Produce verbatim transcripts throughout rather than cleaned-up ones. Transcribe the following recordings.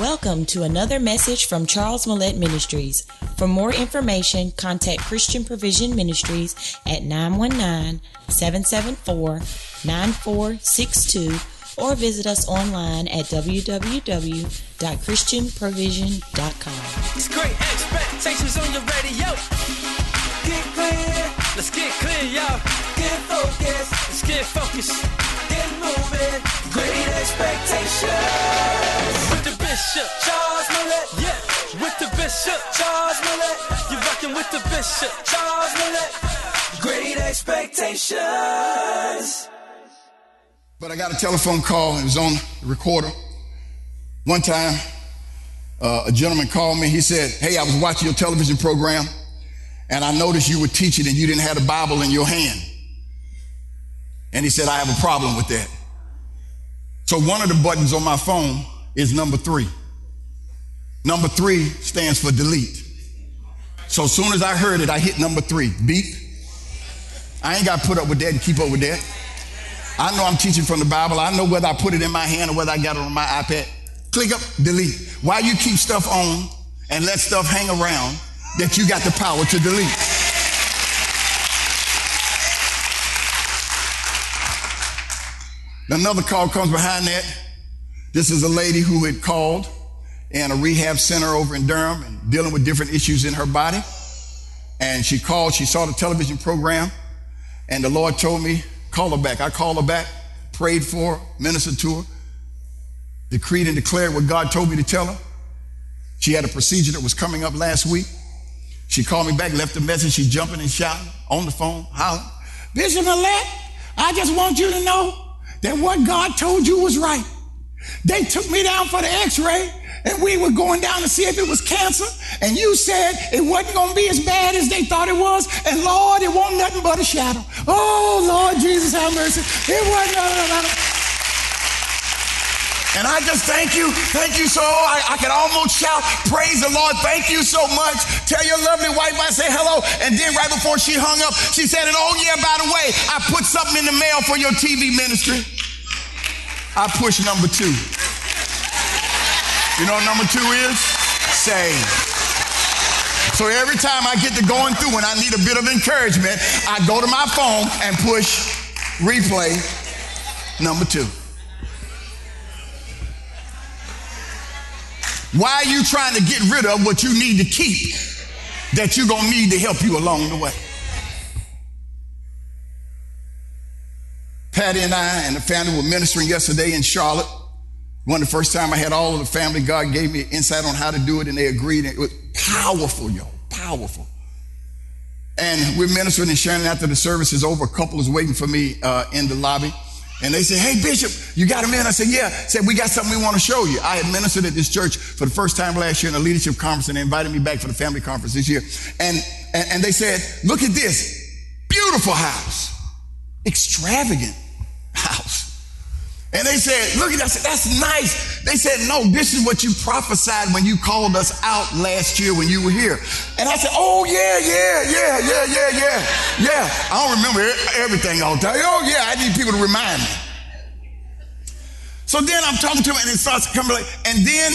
Welcome to another message from Charles Mellette Ministries. For more information, contact Christian Provision Ministries at nine one nine, seven seven four, nine four six two or visit us online at w w w dot christian provision dot com. It's Great Expectations on your radio. Get clear. Let's get clear, y'all. Get focused. Let's get focused. Get moving. Great Expectations. Bishop Charles Mellette, yeah, with the Bishop Charles Mellette, you're rocking with the Bishop Charles Mellette, Great Expectations. But I got a telephone call, it was on the recorder. One time, uh, a gentleman called me, he said, hey, I was watching your television program, and I noticed you were teaching and you didn't have a Bible in your hand. And he said, I have a problem with that. So one of the buttons on my phone is number three. Number three stands for delete. So as soon as I heard it, I hit number three. Beep. I ain't got to put up with that and keep up with that. I know I'm teaching from the Bible. I know whether I put it in my hand or whether I got it on my iPad. Click up, delete. Why you keep stuff on and let stuff hang around that you got the power to delete? Another call comes behind that. This is a lady who had called in a rehab center over in Durham and dealing with different issues in her body. And she called, she saw the television program, and the Lord told me, call her back. I called her back, prayed for her, ministered to her, decreed and declared what God told me to tell her. She had a procedure that was coming up last week. She called me back, left a message. She's jumping and shouting on the phone, hollering, Bishop Mellette, I just want you to know that what God told you was right. They took me down for the x-ray, and we were going down to see if it was cancer, and you said it wasn't going to be as bad as they thought it was, and Lord, it wasn't nothing but a shadow. Oh, Lord Jesus, have mercy. It wasn't nothing but a shadow. And I just thank you, thank you so, I, I can almost shout, praise the Lord, thank you so much. Tell your lovely wife I say hello. And then right before she hung up, she said, and oh yeah, by the way, I put something in the mail for your T V ministry. I push number two. You know what number two is? Saved. So every time I get to going through and I need a bit of encouragement, I go to my phone and push replay number two. Why are you trying to get rid of what you need to keep that you're going to need to help you along the way? Patty and I and the family were ministering yesterday in Charlotte. One of the first time I had all of the family, God gave me insight on how to do it, and they agreed. It was powerful, y'all, powerful. And we're ministering and sharing after the service is over. A couple is waiting for me uh, in the lobby. And they said, hey, Bishop, you got him in? I said, yeah. I said, we got something we want to show you. I had ministered at this church for the first time last year in a leadership conference, and they invited me back for the family conference this year. And, and, and they said, look at this beautiful house. Extravagant house. And they said, look at that. I said, that's nice. They said, no, this is what you prophesied when you called us out last year when you were here. And I said, oh, yeah, yeah, yeah, yeah, yeah, yeah, yeah. I don't remember everything all the time. Oh, yeah, I need people to remind me. So then I'm talking to him, and it starts coming like, and then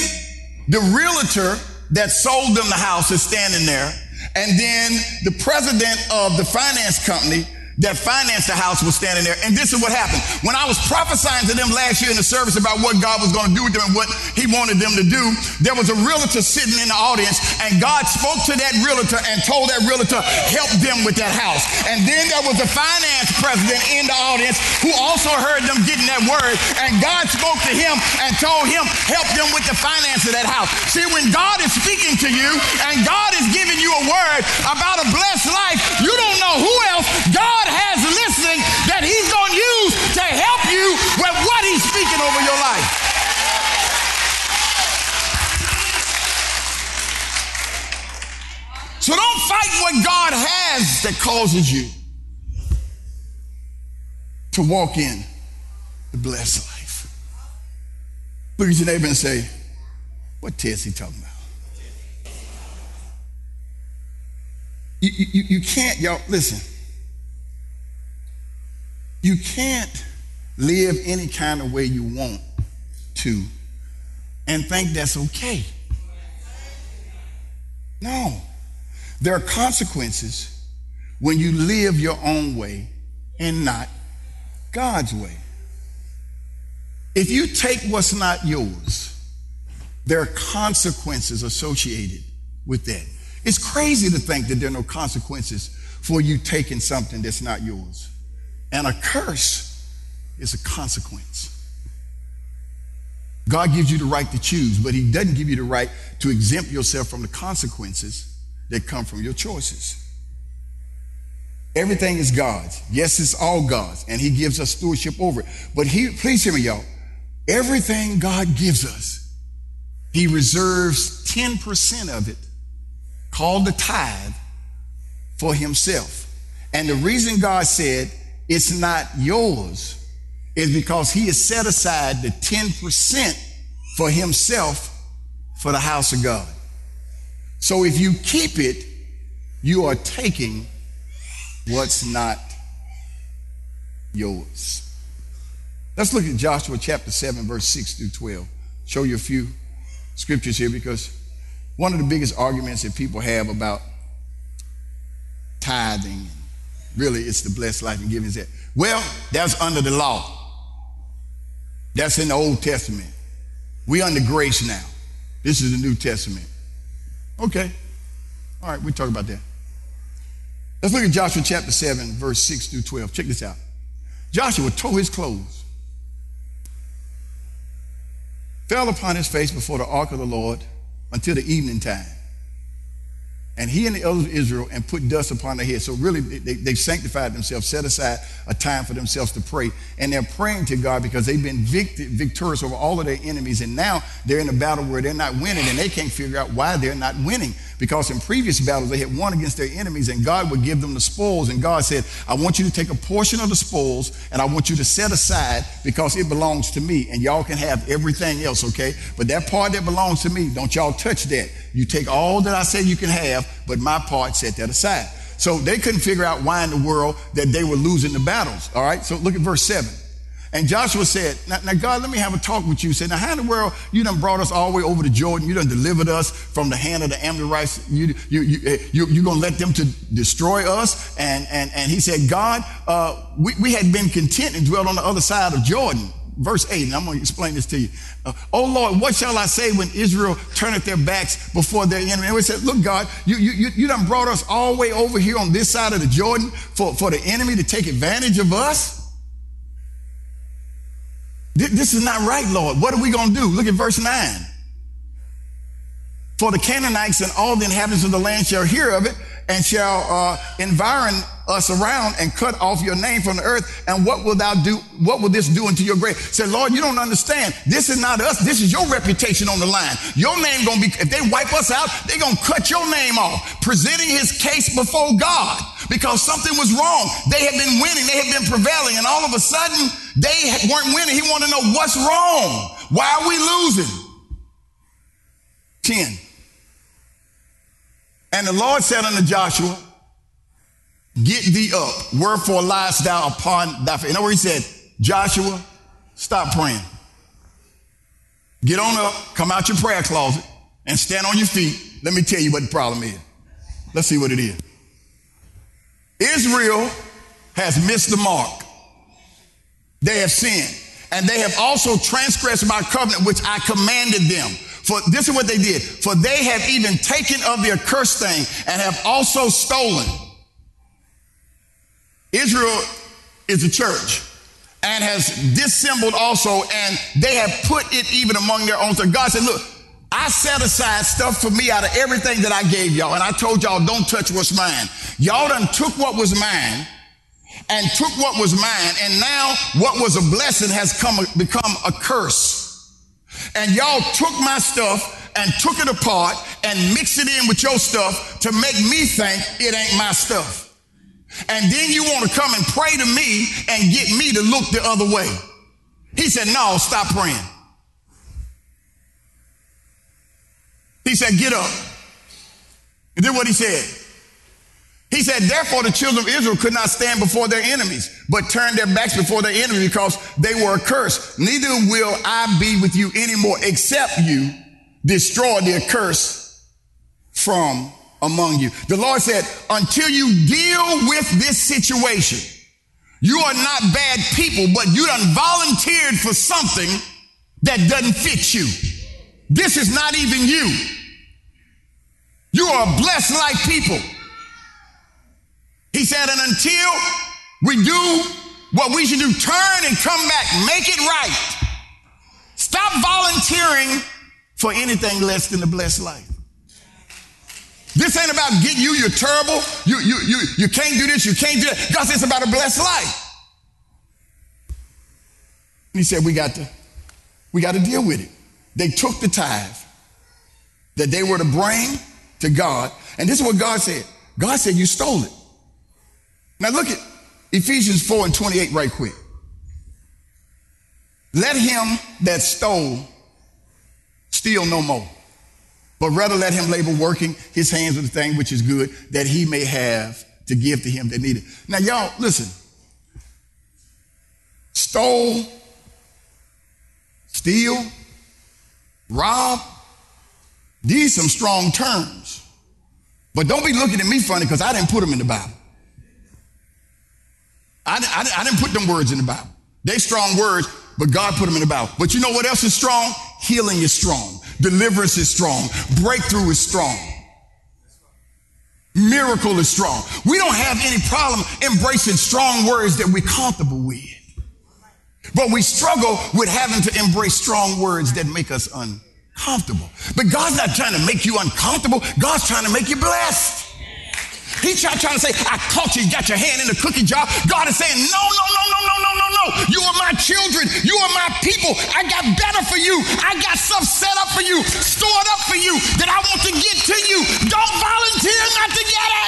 the realtor that sold them the house is standing there. And then the president of the finance company that financed the house was standing there. And this is what happened. When I was prophesying to them last year in the service about what God was going to do with them and what he wanted them to do, there was a realtor sitting in the audience, and God spoke to that realtor and told that realtor, help them with that house. And then there was the finance president in the audience who also heard them getting that word, and God spoke to him and told him, help them with the finance of that house. See, when God is speaking to you and God is giving you a word about a blessed life, you don't know who else God has listening that he's going to use to help you with what he's speaking over your life. So don't fight what God has that causes you to walk in the blessed life. Look at your neighbor and say, what Ted's he talking about? You, you, you can't, y'all, listen. You can't live any kind of way you want to and think that's okay. No. There are consequences when you live your own way and not God's way. If you take what's not yours, there are consequences associated with that. It's crazy to think that there are no consequences for you taking something that's not yours. And a curse is a consequence. God gives you the right to choose, but he doesn't give you the right to exempt yourself from the consequences that come from your choices. Everything is God's. Yes, it's all God's, and he gives us stewardship over it. But he, please hear me, y'all. Everything God gives us, he reserves ten percent of it, called the tithe, for himself. And the reason God said it's not yours is because he has set aside the ten percent for himself, for the house of God. So if you keep it, you are taking what's not yours. Let's look at Joshua chapter seven, verse six through twelve. Show you a few scriptures here, because one of the biggest arguments that people have about tithing, really it's the blessed life and giving, is that, well, that's under the law. That's in the Old Testament. We under grace now. This is the New Testament. Okay. All right, we'll talk about that. Let's look at Joshua chapter seven, verse six through twelve. Check this out. Joshua tore his clothes, fell upon his face before the ark of the Lord until the evening time. And he and the elders of Israel, and put dust upon their heads. So really, they, they've sanctified themselves, set aside a time for themselves to pray. And they're praying to God because they've been victi- victorious over all of their enemies. And now they're in a battle where they're not winning, and they can't figure out why they're not winning. Because in previous battles, they had won against their enemies, and God would give them the spoils. And God said, I want you to take a portion of the spoils, and I want you to set aside, because it belongs to me. And y'all can have everything else, okay? But that part that belongs to me, don't y'all touch that. You take all that I say you can have, but my part, set that aside. So they couldn't figure out why in the world that they were losing the battles. All right, so look at verse seven. And Joshua said, now, now God, let me have a talk with you. He said, now how in the world you done brought us all the way over to Jordan? You done delivered us from the hand of the Amorites. You, you, you, you, you gonna let them to destroy us? And, and, and he said, God, uh, we, we had been content and dwelt on the other side of Jordan. Verse eight, and I'm going to explain this to you. Uh, oh, Lord, what shall I say when Israel turneth their backs before their enemy? And we said, look, God, you, you, you done brought us all the way over here on this side of the Jordan for, for the enemy to take advantage of us? This is not right, Lord. What are we going to do? Look at verse nine. For the Canaanites and all the inhabitants of the land shall hear of it, and shall uh, environ us around, and cut off your name from the earth. And what will thou do? What will this do unto your grave? Say, Lord, you don't understand. This is not us. This is your reputation on the line. Your name gonna be, if they wipe us out, they're gonna cut your name off. Presenting his case before God, because something was wrong. They had been winning. They had been prevailing. And all of a sudden, they weren't winning. He wanted to know what's wrong. Why are we losing? ten. And the Lord said unto Joshua, get thee up, wherefore liest thou upon thy face. In other words, he said, Joshua, stop praying. Get on up, come out your prayer closet, and stand on your feet. Let me tell you what the problem is. Let's see what it is. Israel has missed the mark. They have sinned, and they have also transgressed my covenant, which I commanded them. For this is what they did. For they have even taken of their cursed thing, and have also stolen. Israel is a church, and has dissembled also, and they have put it even among their own. So God said, look, I set aside stuff for me out of everything that I gave y'all. And I told y'all, don't touch what's mine. Y'all done took what was mine, and took what was mine. And now what was a blessing has come become a curse. And y'all took my stuff and took it apart and mixed it in with your stuff to make me think it ain't my stuff. And then you want to come and pray to me and get me to look the other way. He said, no, stop praying. He said, get up. And then what he said, He said, therefore, the children of Israel could not stand before their enemies, but turned their backs before their enemies because they were accursed. Neither will I be with you anymore, except you destroy the accursed from among you. The Lord said, until you deal with this situation, you are not bad people, but you done volunteered for something that doesn't fit you. This is not even you. You are a blessed like people. He said, and until we do what we should do, turn and come back, make it right. Stop volunteering for anything less than a blessed life. This ain't about getting you, you're terrible, you, you, you, you can't do this, you can't do that. God says it's about a blessed life. And he said, we got to, we got to deal with it. They took the tithe that they were to bring to God. And this is what God said. God said, you stole it. Now look at Ephesians four and twenty-eight right quick. Let him that stole steal no more, but rather let him labor, working his hands with the thing which is good, that he may have to give to him that needeth. Now y'all, listen. Stole, steal, rob, these some strong terms. But don't be looking at me funny because I didn't put them in the Bible. I, I, I didn't put them words in the Bible. They strong words, but God put them in the Bible. But you know what else is strong? Healing is strong. Deliverance is strong. Breakthrough is strong. Miracle is strong. We don't have any problem embracing strong words that we're comfortable with. But we struggle with having to embrace strong words that make us uncomfortable. But God's not trying to make you uncomfortable. God's trying to make you blessed. He's trying to say, I caught you, you got your hand in the cookie jar. God is saying, no, no, no, no, no, no, no, no. You are my children. You are my people. I got better for you. I got stuff set up for you, stored up for you that I want to get to you. Don't volunteer not to get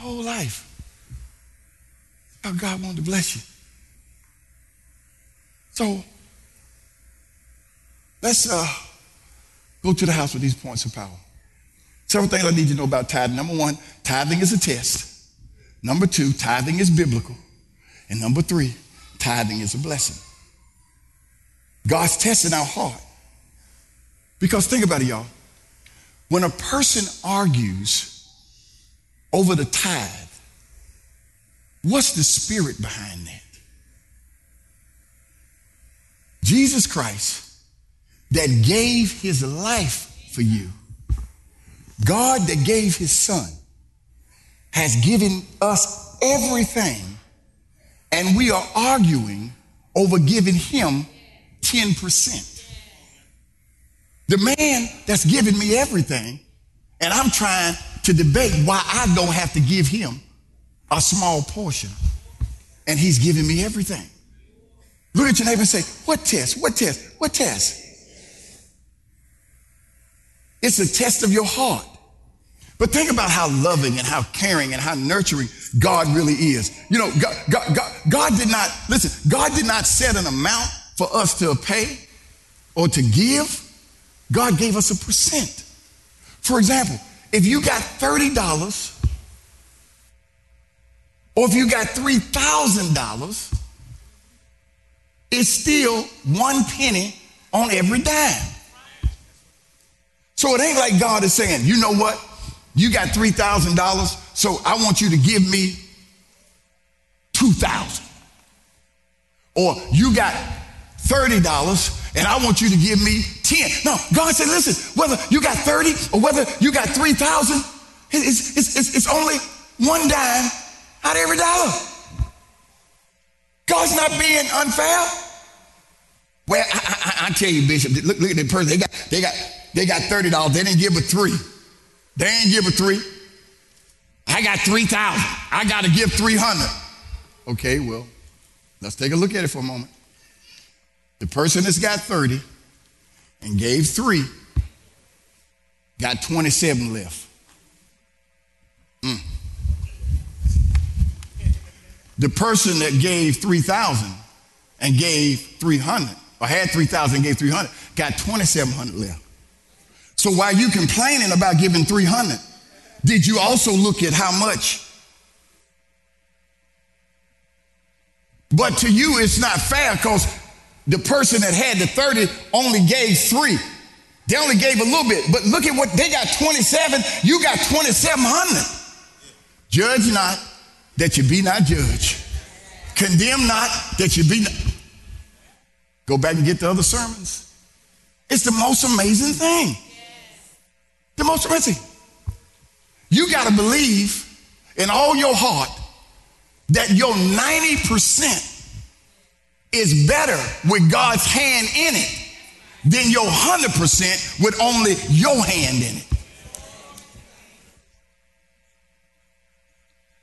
it. The whole life, how God wanted to bless you. So let's... uh. Go to the house with these points of power. Several things I need you to know about tithing. Number one, tithing is a test. Number two, tithing is biblical. And number three, tithing is a blessing. God's testing our heart. Because think about it, y'all. When a person argues over the tithe, what's the spirit behind that? Jesus Christ, that gave his life for you, God that gave his son, has given us everything, and we are arguing over giving him ten percent. The man that's given me everything, and I'm trying to debate why I don't have to give him a small portion, and he's giving me everything. Look at your neighbor and say, what test, what test, what test? It's a test of your heart. But think about how loving and how caring and how nurturing God really is. You know, God, God, God, God did not, listen, God did not set an amount for us to pay or to give. God gave us a percent. For example, if you got thirty dollars or if you got three thousand dollars, it's still one penny on every dime. So it ain't like God is saying, you know what? You got three thousand dollars, so I want you to give me two thousand dollars. Or you got thirty dollars, and I want you to give me ten dollars. No, God said, listen, whether you got thirty or whether you got three thousand dollars, it's, it's, it's, it's only one dime out of every dollar. God's not being unfair. Well, I, I, I tell you, Bishop, look, look at that person. They got, they got, They got thirty dollars. They didn't give a three. They ain't give a three. I got three thousand dollars. I got to give three hundred dollars. Okay, well, let's take a look at it for a moment. The person that's got thirty and gave three got twenty-seven left. Mm. The person that gave three thousand and gave three hundred, or had three thousand and gave three hundred, got twenty-seven hundred left. So while you complaining about giving three hundred, did you also look at how much? But to you, it's not fair because the person that had the thirty only gave three. They only gave a little bit, but look at what, they got twenty-seven, you got twenty-seven hundred. Judge not, that you be not judged. Condemn not, that you be not. Go back and get the other sermons. It's the most amazing thing. The most amazing. You got to believe in all your heart that your ninety percent is better with God's hand in it than your one hundred percent with only your hand in it.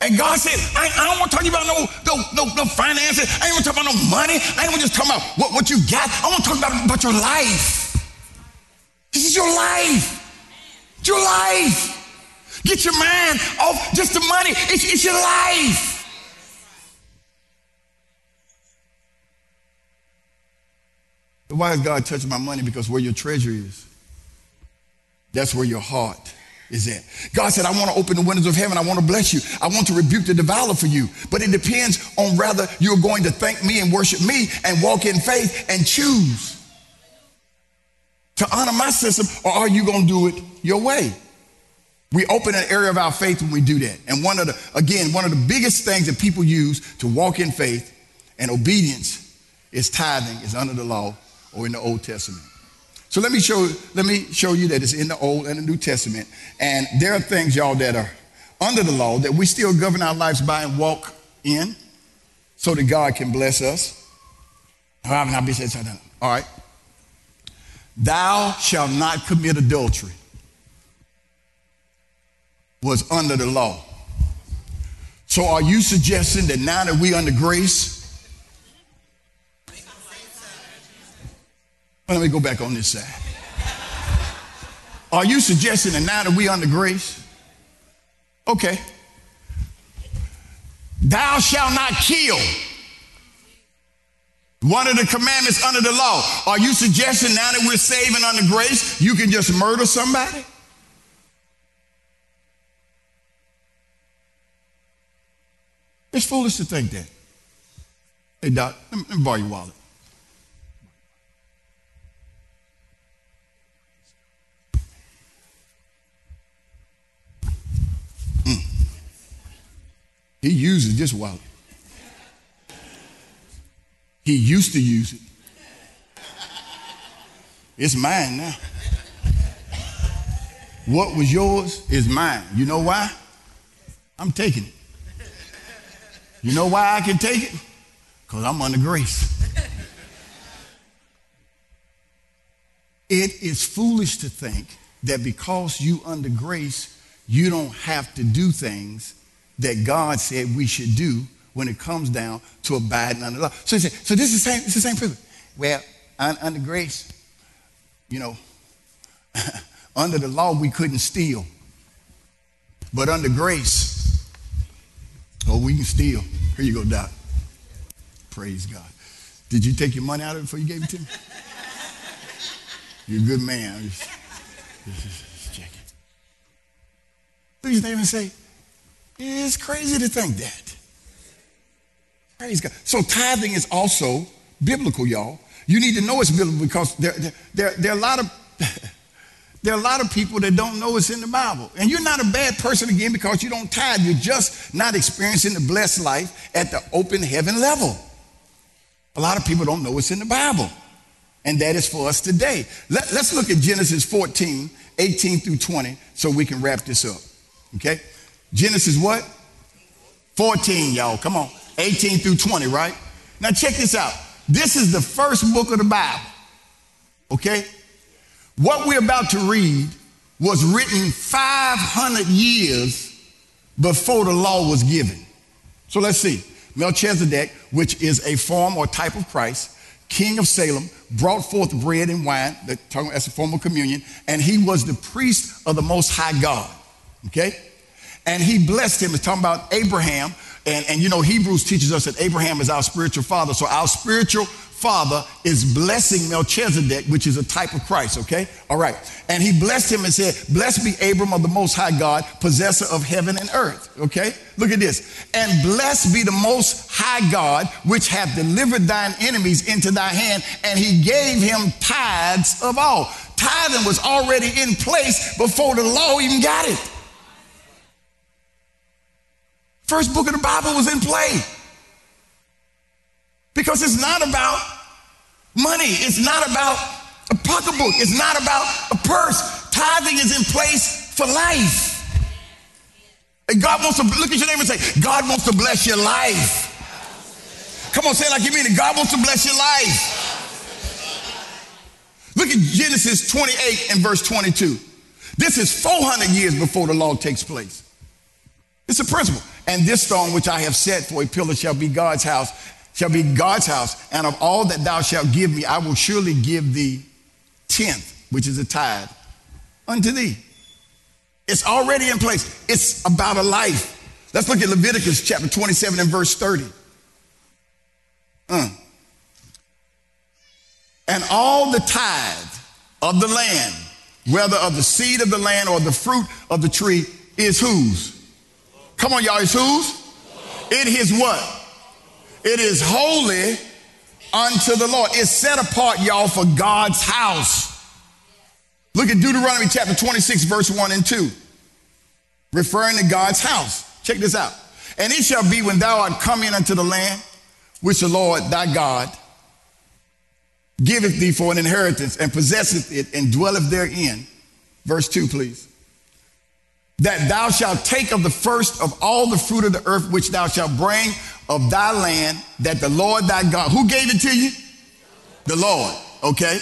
And God said, I, I don't want to talk to you about no, no, no, no finances. I ain't want to talk about no money. I ain't want to just talk about what, what you got. I want to talk about, about your life. This is your life. It's your life. Get your mind off just the money. It's, it's your life. Why is God touching my money? Because where your treasure is, that's where your heart is at. God said, I want to open the windows of heaven. I want to bless you. I want to rebuke the devourer for you. But it depends on whether you're going to thank me and worship me and walk in faith and choose to honor my system, or are you going to do it your way? We open an area of our faith when we do that. And one of the, again, one of the biggest things that people use to walk in faith and obedience is tithing, is under the law, or in the Old Testament. So let me show, let me show you that it's in the Old and the New Testament. And there are things, y'all, that are under the law that we still govern our lives by and walk in so that God can bless us. All right. Thou shalt not commit adultery was under the law. So are you suggesting that now that we under grace, let me go back on this side. Are you suggesting that now that we under grace? Okay. Thou shalt not kill. One of the commandments under the law. Are you suggesting now that we're saving under grace, you can just murder somebody? It's foolish to think that. Hey, Doc, let me borrow your wallet. He uses this wallet. He used to use it. It's mine now. What was yours is mine. You know why? I'm taking it. You know why I can take it? Because I'm under grace. It is foolish to think that because you under grace, you don't have to do things that God said we should do when it comes down to abiding under the law. So he said, so this is the same, it's the same principle. Well, un, under grace, you know, under the law we couldn't steal. But under grace, oh, we can steal. Here you go, Doc. Praise God. Did you take your money out of it before you gave it to me? You're a good man. Just, just, just check it. Look at his name and say, it's crazy to think that. Praise God. So tithing is also biblical, y'all. You need to know it's biblical because there, there, there, there, are a lot of, there are a lot of people that don't know it's in the Bible. And you're not a bad person, again, because you don't tithe. You're just not experiencing the blessed life at the open heaven level. A lot of people don't know it's in the Bible. And that is for us today. Let, let's look at Genesis fourteen, eighteen through twenty, so we can wrap this up, okay? Genesis what? fourteen, y'all. Come on. eighteen through twenty, right? Now check this out. This is the first book of the Bible, okay? What we're about to read was written five hundred years before the law was given. So let's see. Melchizedek, which is a form or type of Christ, king of Salem, brought forth bread and wine, that's a form of communion, and he was the priest of the Most High God, okay? And he blessed him. It's talking about Abraham. And, and you know, Hebrews teaches us that Abraham is our spiritual father. So our spiritual father is blessing Melchizedek, which is a type of Christ, okay? All right. And he blessed him and said, blessed be Abram of the Most High God, possessor of heaven and earth, okay? Look at this. And blessed be the Most High God, which hath delivered thine enemies into thy hand, and he gave him tithes of all. Tithing was already in place before the law even got it. First book of the Bible was in play. Because it's not about money. It's not about a pocketbook. It's not about a purse. Tithing is in place for life. And God wants to, look at your neighbor and say, God wants to bless your life. Come on, say it like you mean it. God wants to bless your life. Look at Genesis twenty-eight and verse twenty-two. This is four hundred years before the law takes place. It's a principle. And this stone which I have set for a pillar shall be God's house. shall be God's house, and of all that thou shalt give me, I will surely give thee tenth, which is a tithe, unto thee. It's already in place. It's about a life. Let's look at Leviticus chapter twenty-seven and verse thirty. Mm. And all the tithe of the land, whether of the seed of the land or the fruit of the tree, is whose? Come on, y'all, it's whose? It is what? It is holy unto the Lord. It's set apart, y'all, for God's house. Look at Deuteronomy chapter twenty-six, verse one and two. Referring to God's house. Check this out. And it shall be when thou art come in unto the land, which the Lord thy God giveth thee for an inheritance, and possesseth it, and dwelleth therein. Verse two, please. That thou shalt take of the first of all the fruit of the earth, which thou shalt bring of thy land, that the Lord thy God, who gave it to you? The Lord, okay?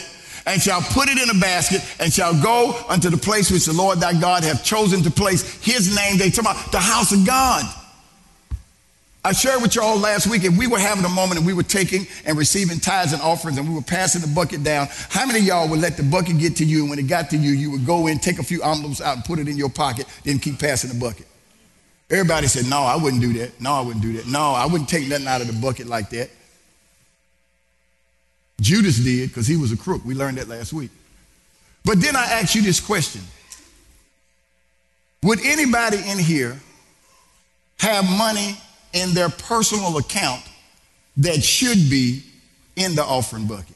And shall put it in a basket, and shall go unto the place which the Lord thy God hath chosen to place his name. They talk about the house of God. I shared with y'all last week, if we were having a moment and we were taking and receiving tithes and offerings and we were passing the bucket down, how many of y'all would let the bucket get to you, and when it got to you, you would go in, take a few envelopes out and put it in your pocket, then keep passing the bucket? Everybody said, no, I wouldn't do that. No, I wouldn't do that. No, I wouldn't take nothing out of the bucket like that. Judas did, because he was a crook. We learned that last week. But then I asked you this question. Would anybody in here have money in their personal account that should be in the offering bucket?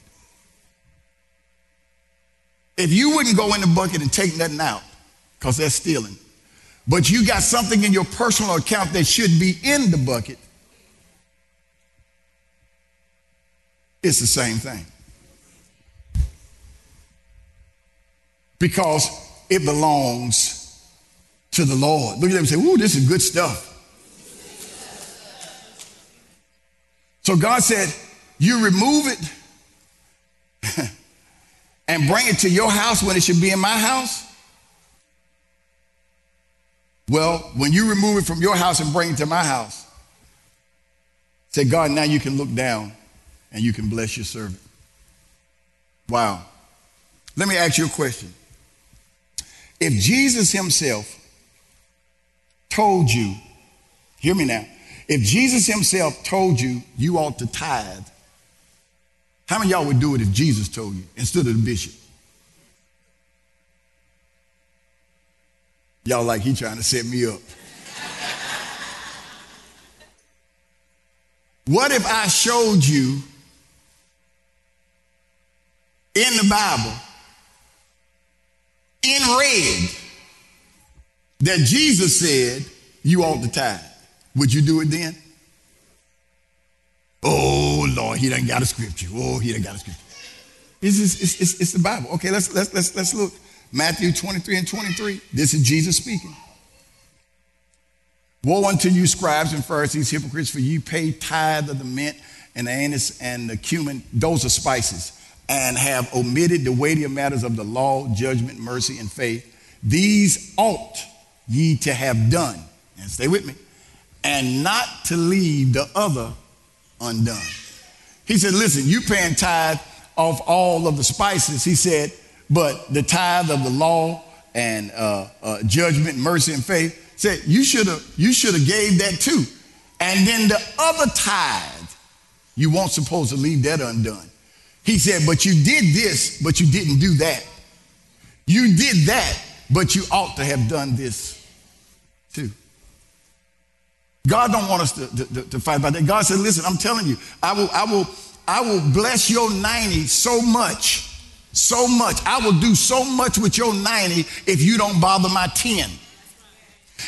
If you wouldn't go in the bucket and take nothing out, because that's stealing, but you got something in your personal account that should be in the bucket, it's the same thing. Because it belongs to the Lord. Look at them and say, ooh, this is good stuff. So God said, you remove it and bring it to your house when it should be in my house. Well, when you remove it from your house and bring it to my house, say, God, now you can look down and you can bless your servant. Wow. Let me ask you a question. If Jesus himself told you, hear me now, if Jesus himself told you you ought to tithe, how many of y'all would do it if Jesus told you instead of the bishop? Y'all like he trying to set me up. What if I showed you in the Bible, in red, that Jesus said you ought to tithe? Would you do it then? Oh, Lord, he done got a scripture. Oh, he done got a scripture. It's, just, it's, it's, it's the Bible. Okay, let's, let's, let's, let's look. Matthew twenty-three and twenty-three. This is Jesus speaking. Woe unto you, scribes and Pharisees, hypocrites, for ye pay tithe of the mint and the anise and the cumin, those are spices, and have omitted the weightier matters of the law, judgment, mercy, and faith. These ought ye to have done. And stay with me. And not to leave the other undone. He said, listen, you paying tithe of all of the spices, he said, but the tithe of the law and uh, uh, judgment, mercy, and faith, said you should have you should have gave that too. And then the other tithe You weren't supposed to leave that undone. He said, but you did this, but you didn't do that. You did that, but you ought to have done this too. God don't want us to, to, to fight about that. God said, listen, I'm telling you, I will, I will, I will bless your ninety so much, so much. I will do so much with your ninety if you don't bother my ten.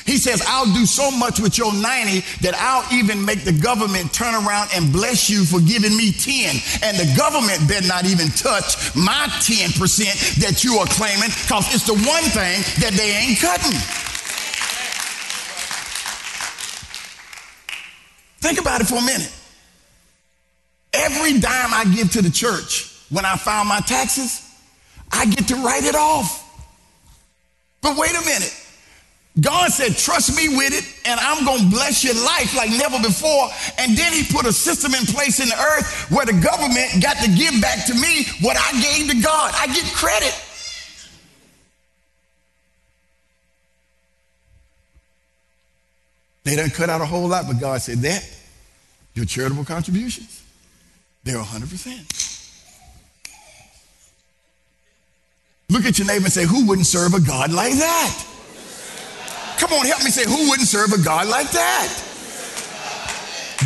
He says, I'll do so much with your ninety that I'll even make the government turn around and bless you for giving me ten. And the government better not even touch my ten percent that you are claiming, because it's the one thing that they ain't cutting. Think about it for a minute. Every dime I give to the church when I file my taxes, I get to write it off. But wait a minute. God said, trust me with it, and I'm going to bless your life like never before. And then he put a system in place in the earth where the government got to give back to me what I gave to God. I get credit. They done cut out a whole lot, but God said that your charitable contributions, they're one hundred percent. Look at your neighbor and say, who wouldn't serve a God like that? Come on, help me say, who wouldn't serve a God like that?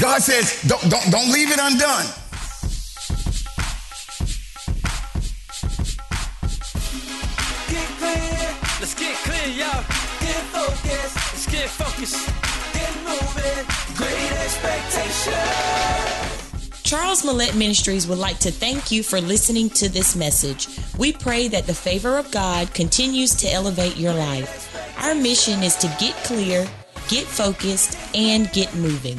God says, don't, don't, don't leave it undone. Get clear. Let's get clear, y'all. Get focused. Let's get focused. Get moving. Great expectation. Charles Mellette Ministries would like to thank you for listening to this message. We pray that the favor of God continues to elevate your life. Our mission is to get clear, get focused, and get moving.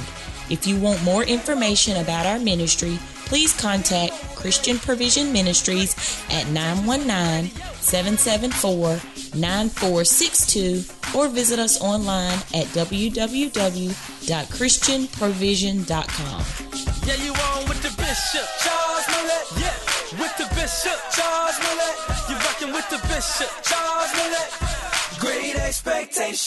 If you want more information about our ministry, please contact Christian Provision Ministries at nine one nine, seven seven four, nine four six two or visit us online at w w w dot christian provision dot com. Yeah, you on with the Bishop Charles Mellette. Yeah, with the Bishop Charles Mellette. You're rocking with the Bishop Charles Mellette. Great expectations.